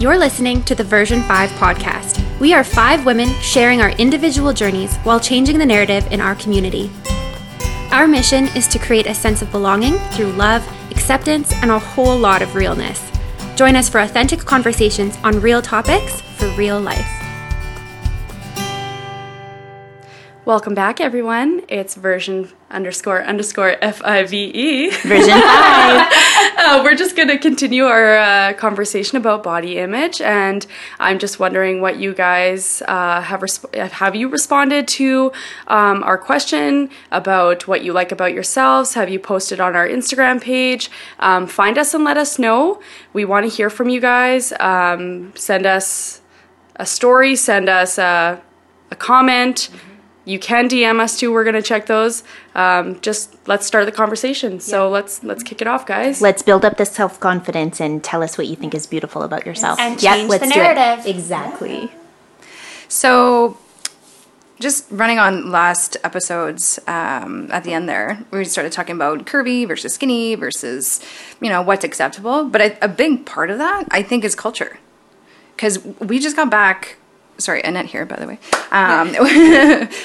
You're listening to the Version 5 podcast. We are five women sharing our individual journeys while changing the narrative in our community. Our mission is to create a sense of belonging through love, acceptance, and a whole lot of realness. Join us for authentic conversations on real topics for real life. Welcome back, everyone. It's version__FIVE. Version 5. We're just going to continue our conversation about body image, and I'm just wondering what you guys have you responded to our question about what you like about yourselves? Have you posted on our Instagram page? Find us and let us know. We want to hear from you guys. Send us a story. Send us a comment. Mm-hmm. You can DM us too. We're going to check those. Just let's start the conversation. So let's kick it off, guys. Let's build up the self-confidence and tell us what you think is beautiful about yourself. And change the narrative. Exactly. Yeah. So just running on last episode's at the end there, we started talking about curvy versus skinny versus, what's acceptable. But a big part of that, I think, is culture. Because we just got back... Sorry, Annette here, by the way.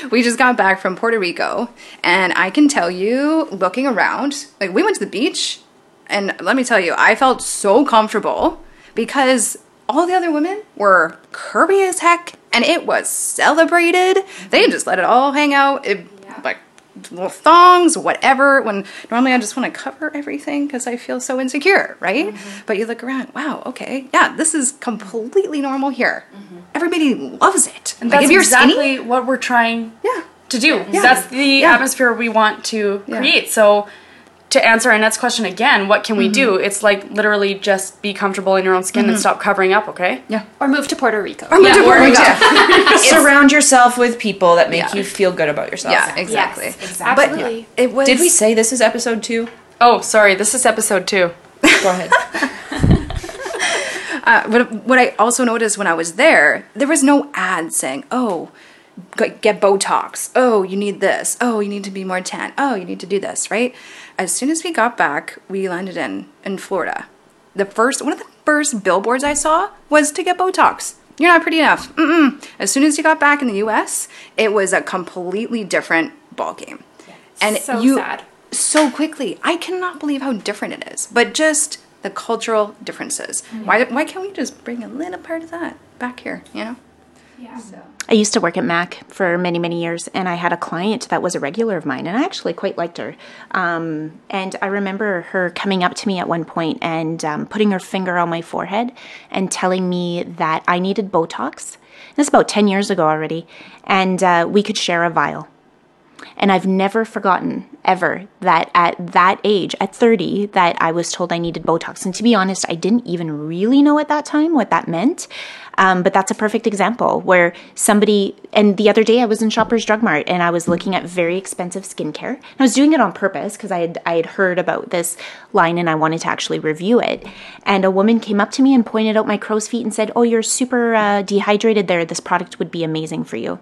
We just got back from Puerto Rico, and I can tell you, looking around, we went to the beach, and let me tell you, I felt so comfortable because all the other women were curvy as heck, and it was celebrated. They just let it all hang out, little thongs, whatever, when normally I just want to cover everything because I feel so insecure, right? Mm-hmm. But you look around, wow, okay, yeah, this is completely normal here. Mm-hmm. Everybody loves it. And that's exactly what we're trying to do. Yeah. That's the atmosphere we want to create. So to answer Annette's question again, what can we do? It's like literally just be comfortable in your own skin and stop covering up, okay? Yeah. Or move to Puerto Rico. Or move to Puerto Rico. Surround yourself with people that make you feel good about yourself. Yeah, exactly. Yes, exactly. But it was... Did we say this is episode 2? Oh, sorry. This is episode 2. Go ahead. What I also noticed when I was there was no ad saying, oh... get Botox. Oh, you need this. Oh, you need to be more tan. Oh, you need to do this, right? As soon as we got back, we landed in Florida. One of the first billboards I saw was to get Botox. You're not pretty enough. Mm-mm. As soon as you got back in the U.S., it was a completely different ballgame. Yeah. And so sad. So quickly. I cannot believe how different it is. But just the cultural differences. Mm-hmm. Why can't we just bring a little part of that back here, Yeah. So. I used to work at MAC for many, many years, and I had a client that was a regular of mine, and I actually quite liked her. And I remember her coming up to me at one point and putting her finger on my forehead and telling me that I needed Botox. This is about 10 years ago already, and we could share a vial. And I've never forgotten, ever, that at that age, at 30, that I was told I needed Botox. And to be honest, I didn't even really know at that time what that meant. But that's a perfect example where somebody, and the other day I was in Shoppers Drug Mart and I was looking at very expensive skincare. And I was doing it on purpose because I had heard about this line and I wanted to actually review it. And a woman came up to me and pointed out my crow's feet and said, oh, you're super dehydrated there. This product would be amazing for you.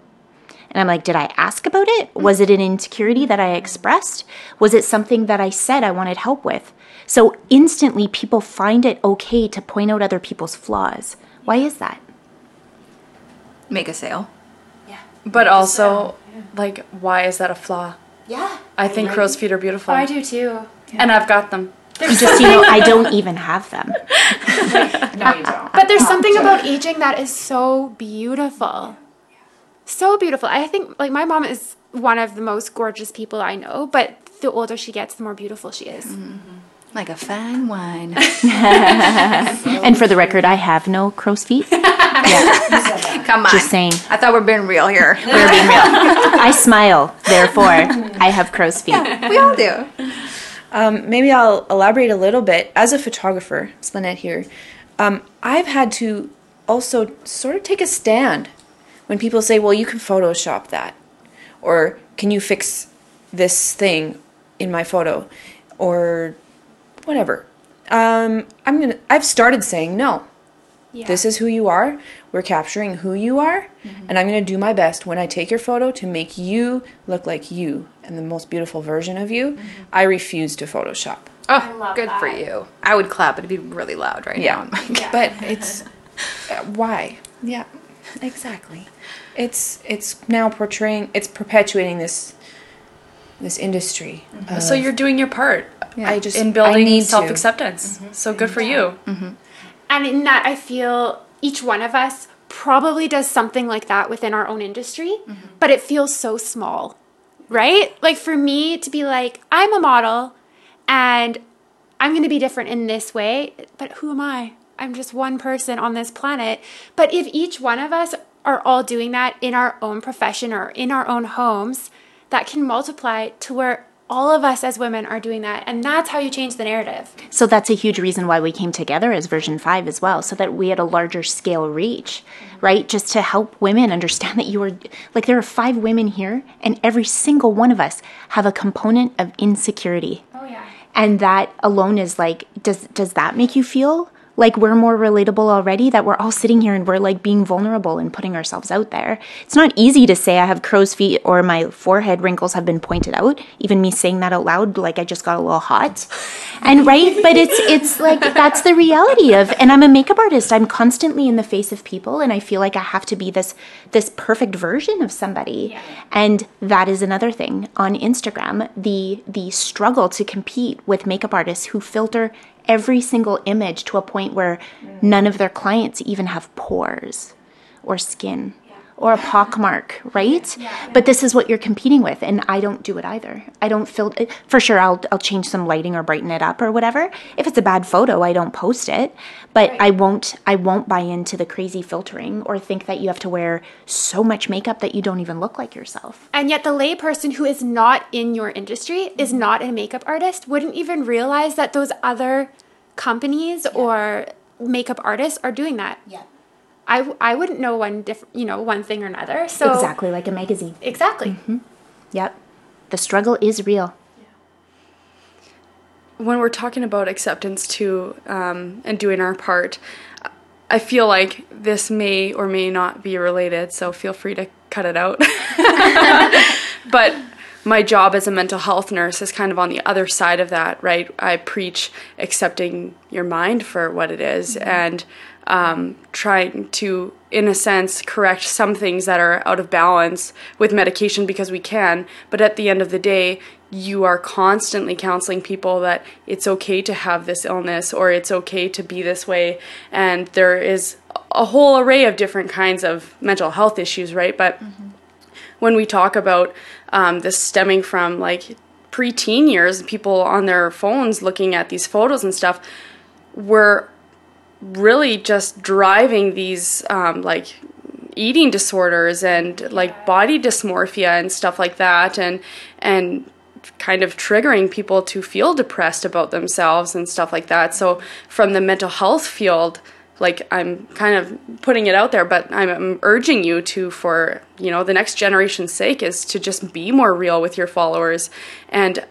And I'm like, did I ask about it? Was it an insecurity that I expressed? Was it something that I said I wanted help with? So instantly people find it okay to point out other people's flaws. Why is that? Make a sale. Yeah. But also, why is that a flaw? Yeah. I think crow's feet are beautiful. Oh, I do too. Yeah. And I've got them. I don't even have them. No, you don't. But there's something about aging that is so beautiful. So beautiful. I think my mom is one of the most gorgeous people I know, but the older she gets, the more beautiful she is. Mm-hmm. Like a fine wine. And for the record, I have no crow's feet. Yeah. Come on. Just saying. I thought we're being real here. We're being real. I smile, therefore I have crow's feet. Yeah, we all do. Maybe I'll elaborate a little bit. As a photographer, it's Lynette here, I've had to also sort of take a stand. When people say, well, you can Photoshop that, or can you fix this thing in my photo, or whatever. I've started saying no. Yeah. This is who you are. We're capturing who you are, and I'm going to do my best when I take your photo to make you look like you and the most beautiful version of you. Mm-hmm. I refuse to Photoshop. Oh, good for you. I would clap. It'd be really loud right now. But it's... Why? Yeah, exactly. It's now portraying, it's perpetuating this industry. Mm-hmm. So you're doing your part. Yeah. In building self-acceptance. Mm-hmm. So good for you. Mm-hmm. And in that, I feel each one of us probably does something like that within our own industry, mm-hmm. but it feels so small, right? Like for me to be like, I'm a model and I'm going to be different in this way, but who am I? I'm just one person on this planet. But if each one of us are all doing that in our own profession or in our own homes, that can multiply to where all of us as women are doing that. And that's how you change the narrative. So that's a huge reason why we came together as Version 5 as well, so that we had a larger scale reach, right? Just to help women understand that you are, like, there are 5 women here, and every single one of us have a component of insecurity. Oh, yeah. And that alone is like, does that make you feel like we're more relatable already, that we're all sitting here and we're like being vulnerable and putting ourselves out there? It's not easy to say I have crow's feet or my forehead wrinkles have been pointed out. Even me saying that out loud, like I just got a little hot. And right, but it's like, that's the reality of, and I'm a makeup artist. I'm constantly in the face of people and I feel like I have to be this perfect version of somebody. Yeah. And that is another thing on Instagram, the struggle to compete with makeup artists who filter every single image to a point where none of their clients even have pores or skin or a pockmark, right? Yeah, yeah. But this is what you're competing with, and I don't do it either. I don't filter. For sure, I'll change some lighting or brighten it up or whatever. If it's a bad photo, I don't post it. But right. I won't buy into the crazy filtering or think that you have to wear so much makeup that you don't even look like yourself. And yet the layperson who is not in your industry, is not a makeup artist, wouldn't even realize that those other companies or makeup artists are doing that. Yeah. I wouldn't know one thing or another. So exactly, like a magazine. Exactly. Mm-hmm. Yep. The struggle is real. Yeah. When we're talking about acceptance too, and doing our part, I feel like this may or may not be related, so feel free to cut it out. But my job as a mental health nurse is kind of on the other side of that, right? I preach accepting your mind for what it is, mm-hmm. and trying to, in a sense, correct some things that are out of balance with medication because we can. But at the end of the day, you are constantly counseling people that it's okay to have this illness or it's okay to be this way. And there is a whole array of different kinds of mental health issues, right? But mm-hmm. when we talk about this stemming from like preteen years, people on their phones looking at these photos and stuff, we're really just driving these like eating disorders and like body dysmorphia and stuff like that, and kind of triggering people to feel depressed about themselves and stuff like that. So from the mental health field, like I'm kind of putting it out there, but I'm urging you to, for the next generation's sake, is to just be more real with your followers. And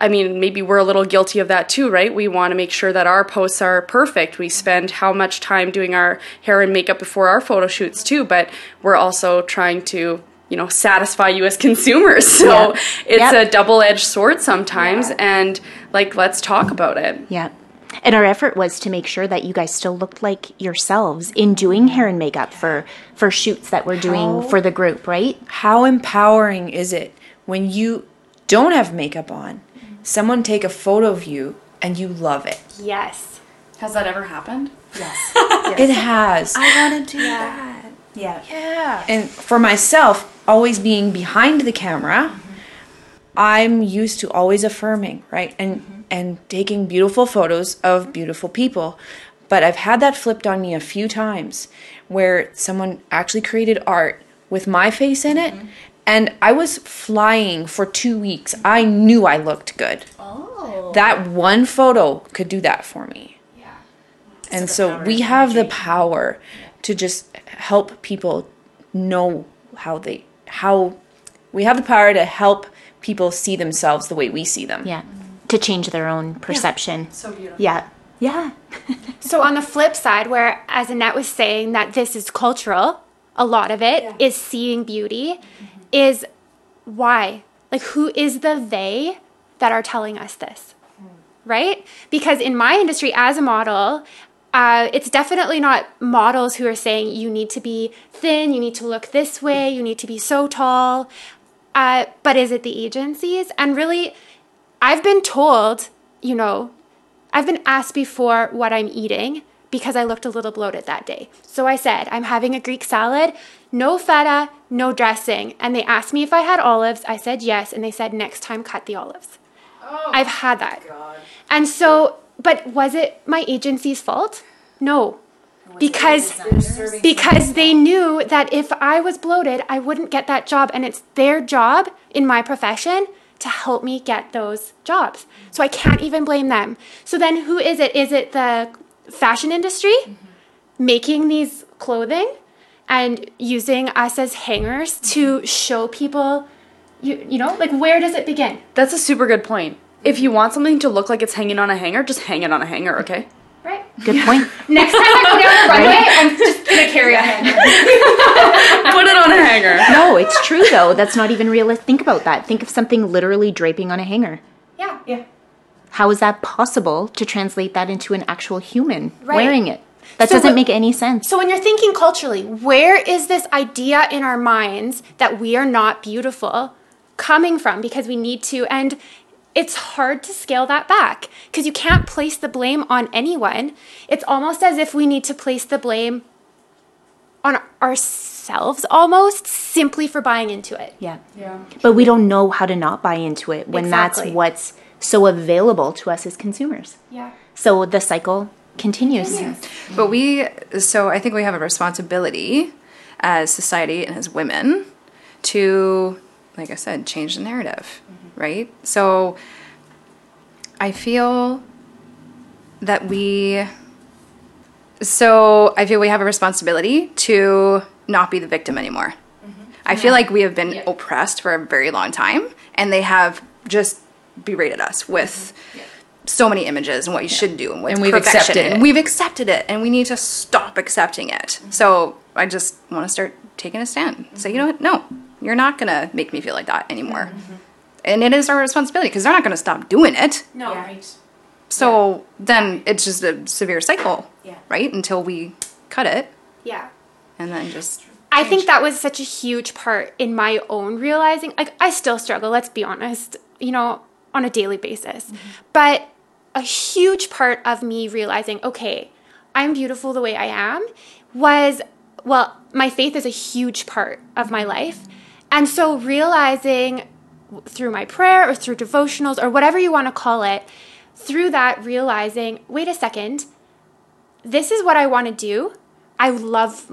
I mean, maybe we're a little guilty of that too, right? We want to make sure that our posts are perfect. We spend how much time doing our hair and makeup before our photo shoots too, but we're also trying to, satisfy you as consumers. So it's a double-edged sword sometimes, and like, let's talk about it. Yeah. And our effort was to make sure that you guys still looked like yourselves in doing hair and makeup for shoots that we're doing for the group, right? How empowering is it when you don't have makeup on? Someone take a photo of you and you love it. Yes. Has that ever happened? Yes. It has. I want to do that. Yeah. Yeah. And for myself, always being behind the camera, mm-hmm. I'm used to always affirming, right? And mm-hmm. and taking beautiful photos of beautiful people. But I've had that flipped on me a few times where someone actually created art with my face in it. Mm-hmm. And I was flying for 2 weeks. I knew I looked good. Oh. That one photo could do that for me. Yeah. And so we have the power to just help people know how we have the power to help people see themselves the way we see them. Yeah. To change their own perception. Yeah. So beautiful. Yeah. Yeah. So on the flip side, where as Annette was saying that this is cultural, a lot of it is seeing beauty. Mm-hmm. Is why, like, who is the they that are telling us this, right? Because in my industry as a model, It's definitely not models who are saying you need to be thin, you need to look this way, you need to be so tall, but is it the agencies? And really, I've been told, you know, I've been asked before what I'm eating because I looked a little bloated that day. So I said, I'm having a Greek salad, no feta, no dressing. And they asked me if I had olives. I said yes, and they said, next time cut the olives. Oh, I've had that. God. And so, but was it my agency's fault? No, because they knew that if I was bloated, I wouldn't get that job, and it's their job in my profession to help me get those jobs. So I can't even blame them. So then who is it? Is it the fashion industry making these clothing and using us as hangers to show people, you know, like, where does it begin? That's a super good point. If you want something to look like it's hanging on a hanger, just hang it on a hanger, okay? Right. Good point. Next time I go down the runway, I'm just going to carry a hanger. Put it on a hanger. No, it's true, though. That's not even realistic. Think about that. Think of something literally draping on a hanger. Yeah. Yeah. How is that possible to translate that into an actual human wearing it? That doesn't make any sense. So when you're thinking culturally, where is this idea in our minds that we are not beautiful coming from? Because we need to, and it's hard to scale that back because you can't place the blame on anyone. It's almost as if we need to place the blame on ourselves almost simply for buying into it. Yeah. Yeah. But we don't know how to not buy into it when that's what's so available to us as consumers. Yeah. So the cycle continues. But so I think we have a responsibility as society and as women to, like I said, change the narrative. Right? So I feel we have a responsibility to not be the victim anymore. I feel like we have been oppressed for a very long time, and they have just berated us with so many images and what you should do and with perfection. We've accepted it, and we need to stop accepting it. So I just want to start taking a stand. Say, you know what? No, you're not going to make me feel like that anymore. And it is our responsibility because they're not going to stop doing it. No. Yeah. Right. So then it's just a severe cycle, right? Until we cut it. Yeah. And then just change. I think that was such a huge part in my own realizing. Like, I still struggle, let's be honest, you know, on a daily basis. But a huge part of me realizing, okay, I'm beautiful the way I am was, well, my faith is a huge part of my life. And so realizing through my prayer or through devotionals or whatever you want to call it, through that realizing, wait a second, this is what I want to do. I love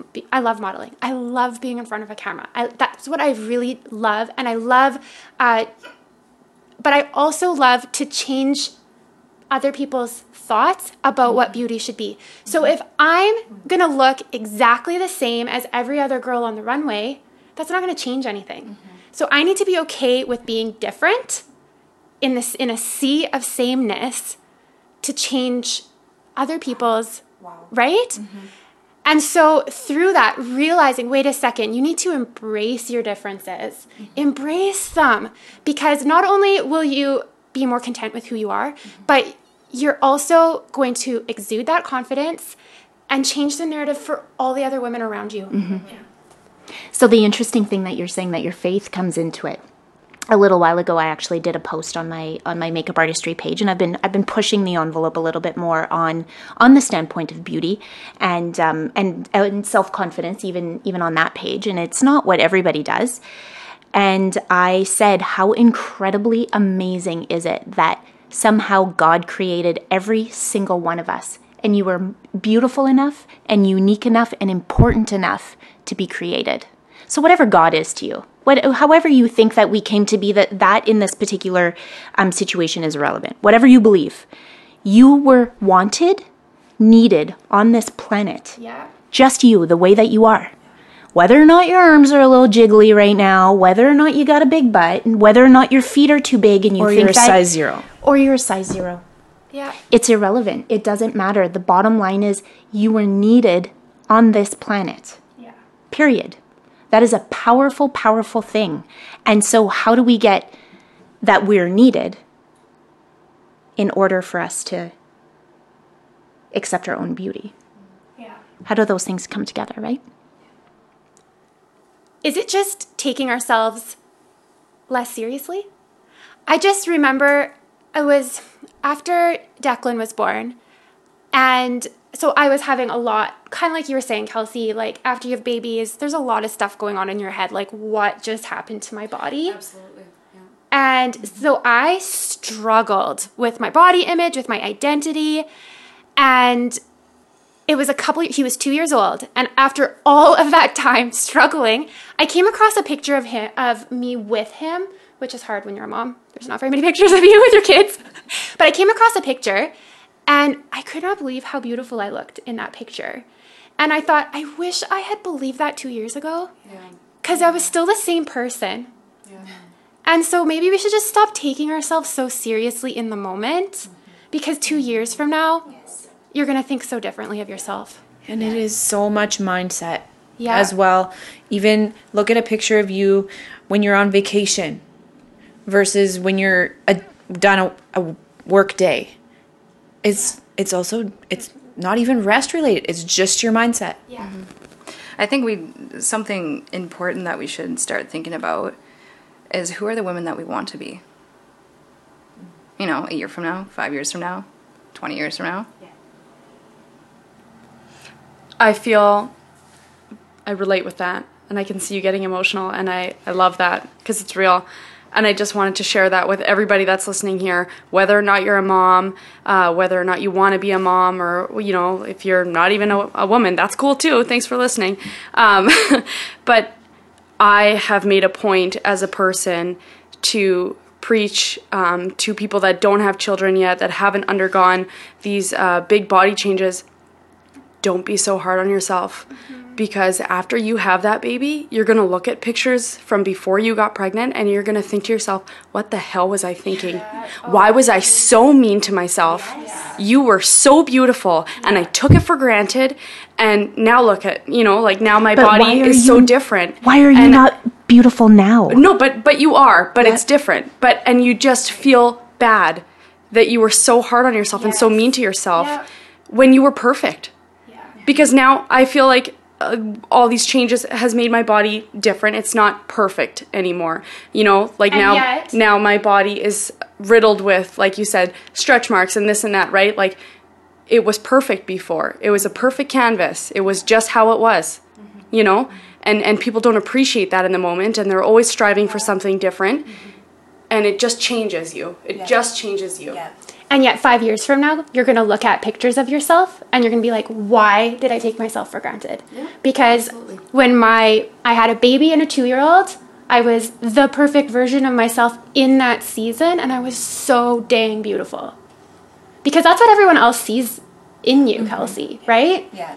modeling. I love being in front of a camera. That's what I really love. And I love, but I also love to change other people's thoughts about what beauty should be. So if I'm going to look exactly the same as every other girl on the runway, that's not going to change anything. So I need to be okay with being different in a sea of sameness to change other people's, right? And so through that, realizing, wait a second, you need to embrace your differences. Embrace them, because not only will you be more content with who you are, but you're also going to exude that confidence and change the narrative for all the other women around you. So the interesting thing that you're saying, that your faith comes into it. A little while ago, I actually did a post on my makeup artistry page, and I've been pushing the envelope a little bit more on the standpoint of beauty and self-confidence, even on that page. And it's not what everybody does. And I said, how incredibly amazing is it that somehow God created every single one of us, and you were beautiful enough and unique enough and important enough to be created. So whatever God is to you, however you think that we came to be, that in this particular situation is irrelevant. Whatever you believe, you were wanted, needed on this planet. Yeah. Just you, the way that you are. Whether or not your arms are a little jiggly right now, whether or not you got a big butt, and whether or not your feet are too big and you think that... Or you're a size zero. Yeah. It's irrelevant. It doesn't matter. The bottom line is you were needed on this planet. Period. That is a powerful, powerful thing. And so how do we get that we're needed in order for us to accept our own beauty. Yeah. How do those things come together, right? Is it just taking ourselves less seriously? I just remember I was, after Declan was born, and so I was having a lot, kind of like you were saying, Kelsey, like after you have babies, there's a lot of stuff going on in your head, like what just happened to my body? Absolutely. Yeah. And so I struggled with my body image, with my identity. And it was a couple, he was 2 years old. And after all of that time struggling, I came across a picture of him, of me with him, which is hard when you're a mom. There's not very many pictures of you with your kids. But I came across a picture and I could not believe how beautiful I looked in that picture. And I thought, I wish I had believed that 2 years ago, because I was still the same person. Yeah. And so maybe we should just stop taking ourselves so seriously in the moment, because 2 years from now, you're going to think so differently of yourself. And it is so much mindset as well. Even look at a picture of you when you're on vacation versus when you're done a work day. It's not even rest related. It's just your mindset. Yeah. Mm-hmm. I think something important that we should start thinking about is who are the women that we want to be? You know, a year from now, 5 years from now, 20 years from now. Yeah. I relate with that, and I can see you getting emotional, and I love that because it's real. And I just wanted to share that with everybody that's listening here, whether or not you're a mom, whether or not you want to be a mom, or, you know, if you're not even a woman, that's cool too. Thanks for listening. But I have made a point as a person to preach to people that don't have children yet, that haven't undergone these big body changes. Don't be so hard on yourself. Mm-hmm. Because after you have that baby, you're going to look at pictures from before you got pregnant and you're going to think to yourself, what the hell was I thinking? Yeah. Oh, why was I so mean to myself? Yes. You were so beautiful and I took it for granted. And now look at, you know, like now my body is so different. Why are you not beautiful now? No, but you are, but it's different. And you just feel bad that you were so hard on yourself and so mean to yourself when you were perfect. Yeah. Because now I feel like all these changes has made my body different. It's not perfect anymore. You know, like now my body is riddled with, like you said, stretch marks and this and that, right? Like it was perfect before. It was a perfect canvas. It was just how it was, you know? And people don't appreciate that in the moment, and they're always striving for something different. Mm-hmm. And it just changes you. It just changes you. Yeah. And yet 5 years from now, you're going to look at pictures of yourself and you're going to be like, why did I take myself for granted? Yeah, because when I had a baby and a 2-year-old, I was the perfect version of myself in that season. And I was so dang beautiful, because that's what everyone else sees in you, Kelsey, right? Yeah.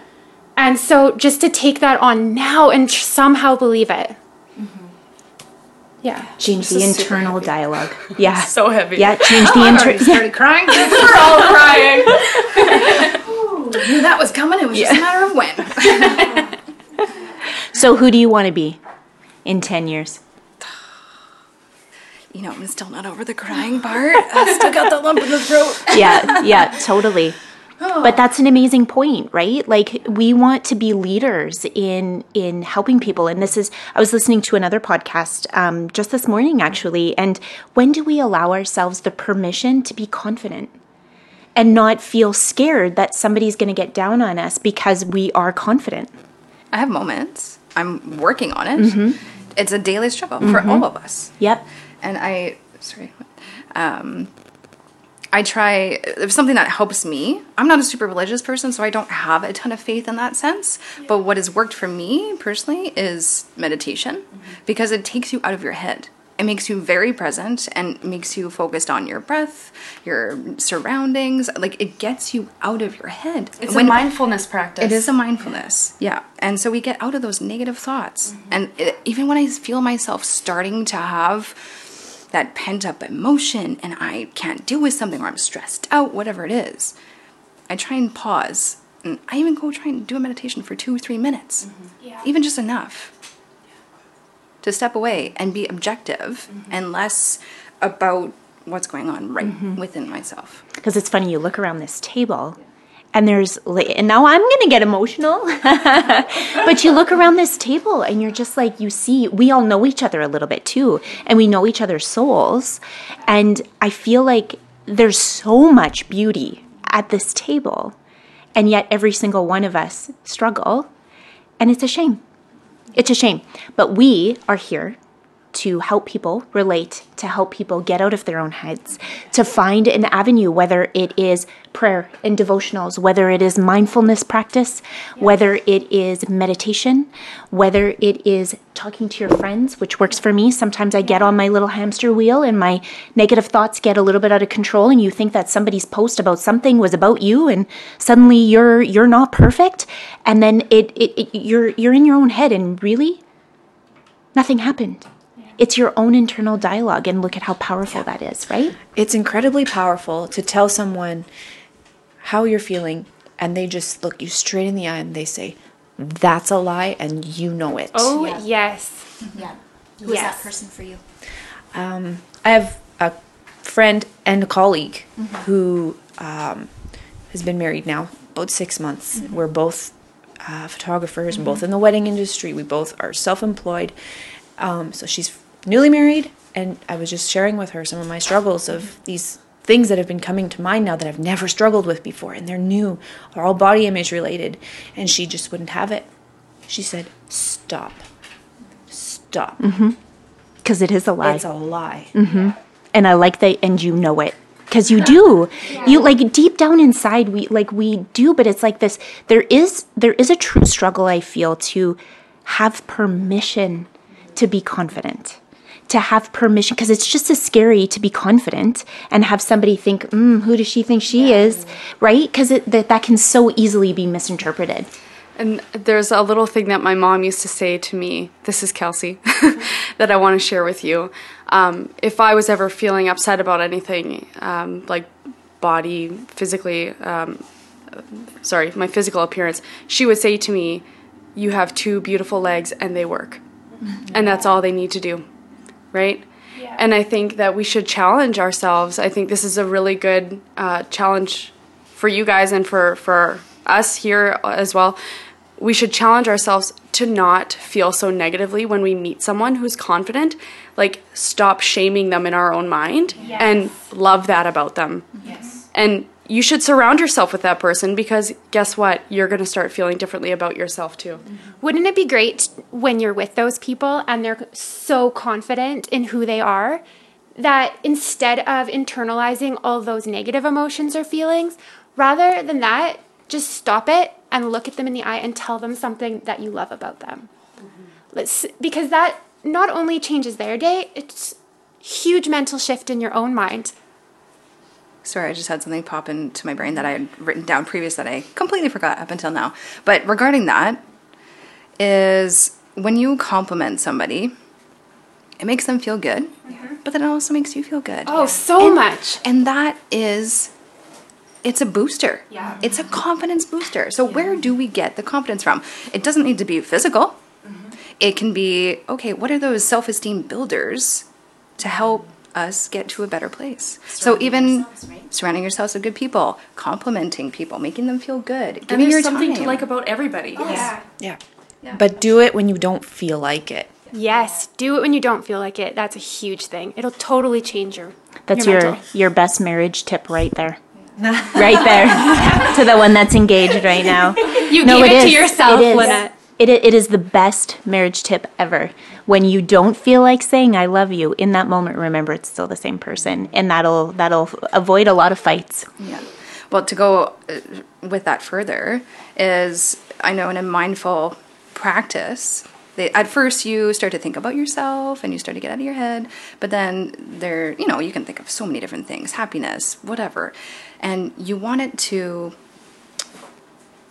And so just to take that on now and somehow believe it. Yeah. Change the internal dialogue. Yeah. So heavy. Yeah, change the internal... I started crying. We're all crying. I knew that was coming. It was just a matter of when. So who do you want to be in 10 years? You know, I'm still not over the crying part. I still got that lump in the throat. Yeah, totally. But that's an amazing point, right? Like we want to be leaders in helping people. And this is, I was listening to another podcast just this morning, actually. And when do we allow ourselves the permission to be confident and not feel scared that somebody's going to get down on us because we are confident? I have moments. I'm working on it. Mm-hmm. It's a daily struggle for all of us. Yep. And I try, if something that helps me, I'm not a super religious person, so I don't have a ton of faith in that sense. Yeah. But what has worked for me personally is meditation, because it takes you out of your head. It makes you very present and makes you focused on your breath, your surroundings. Like it gets you out of your head. It's a mindfulness practice. It is a mindfulness. Yeah. And so we get out of those negative thoughts. Mm-hmm. And even when I feel myself starting to have that pent-up emotion and I can't deal with something, or I'm stressed out, whatever it is, I try and pause. And I even go try and do a meditation for 2 or 3 minutes. Even just enough to step away and be objective and less about what's going on right within myself. Because it's funny, you look around this table And and now I'm going to get emotional. But you look around this table and you're just like, you see, we all know each other a little bit too. And we know each other's souls. And I feel like there's so much beauty at this table. And yet every single one of us struggle. And it's a shame. It's a shame. But we are here to help people relate, to help people get out of their own heads, to find an avenue, whether it is prayer and devotionals, whether it is mindfulness practice, whether it is meditation, whether it is talking to your friends, which works for me. Sometimes I get on my little hamster wheel and my negative thoughts get a little bit out of control, and you think that somebody's post about something was about you, and suddenly you're not perfect, and then you're in your own head, and really, nothing happened. It's your own internal dialogue, and look at how powerful that is, right? It's incredibly powerful to tell someone how you're feeling, and they just look you straight in the eye and they say, that's a lie, and you know it. Oh, yeah. Yes. Mm-hmm. Yeah. Who is that person for you? I have a friend and a colleague who has been married now about 6 months. Mm-hmm. We're both photographers, both in the wedding industry. We both are self-employed. So she's newly married, and I was just sharing with her some of my struggles of these things that have been coming to mind now that I've never struggled with before, and they're new, they're all body image related, and she just wouldn't have it. She said, stop. Because it is a lie. It's a lie. And I like that, and you know it. Because you do, you like deep down inside, we do, but it's like this, there is a true struggle, I feel, to have permission to be confident, to have permission, because it's just as scary to be confident and have somebody think, who does she think she is, right? Because that can so easily be misinterpreted. And there's a little thing that my mom used to say to me, this is Kelsey, that I want to share with you. If I was ever feeling upset about anything, like body, physically, my physical appearance, she would say to me, you have two beautiful legs and they work. And that's all they need to do, right? Yeah. And I think that we should challenge ourselves. I think this is a really good challenge for you guys and for us here as well. We should challenge ourselves to not feel so negatively when we meet someone who's confident. Like, stop shaming them in our own mind and love that about them. Yes. And you should surround yourself with that person, because guess what? You're going to start feeling differently about yourself too. Wouldn't it be great when you're with those people and they're so confident in who they are that instead of internalizing all those negative emotions or feelings, rather than that, just stop it and look at them in the eye and tell them something that you love about them. Because that not only changes their day, it's huge mental shift in your own mind. Sorry, I just had something pop into my brain that I had written down previous that I completely forgot up until now. But regarding that, is when you compliment somebody, it makes them feel good, but then it also makes you feel good. Oh, so much. And that is, it's a booster. Yeah. It's a confidence booster. So where do we get the confidence from? It doesn't need to be physical. It can be, okay, what are those self-esteem builders to help us get to a better place? So even surrounding yourselves with good people, complimenting people, making them feel good, giving your something time to like about everybody. Yeah. But do it when you don't feel like it. Yes, do it when you don't feel like it. That's a huge thing. It'll totally change your That's your best marriage tip right there. Right there. To the one that's engaged right now. You gave it to yourself, Lynette. It is the best marriage tip ever. When you don't feel like saying I love you, in that moment, remember it's still the same person. And that'll avoid a lot of fights. Yeah. Well, to go with that further is, I know in a mindful practice, at first you start to think about yourself and you start to get out of your head. But then you can think of so many different things, happiness, whatever. And you want it to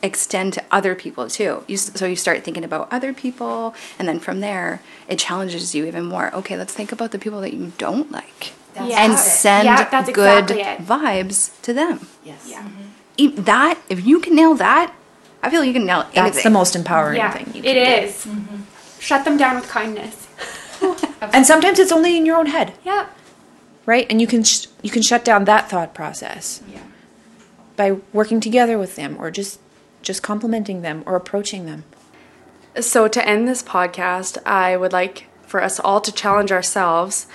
extend to other people too. So you start thinking about other people, and then from there it challenges you even more. Okay, let's think about the people that you don't like and send good vibes to them. Yes. Yeah. That, if you can nail that, I feel you can nail anything. That's the most empowering thing you can do. It is. Shut them down with kindness. And sometimes it's only in your own head. Yeah. Right? And you can shut down that thought process. Yeah. by working together with them or just complimenting them or approaching them. So to end this podcast, I would like for us all to challenge ourselves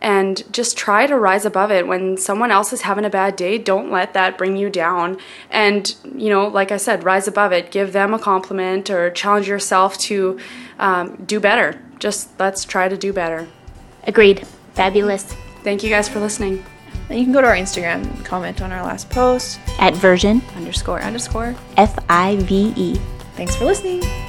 and just try to rise above it. When someone else is having a bad day, don't let that bring you down. And, you know, like I said, rise above it. Give them a compliment or challenge yourself to do better. Just let's try to do better. Agreed. Fabulous. Thank you guys for listening. And you can go to our Instagram and comment on our last post. @version__FIVE. Thanks for listening.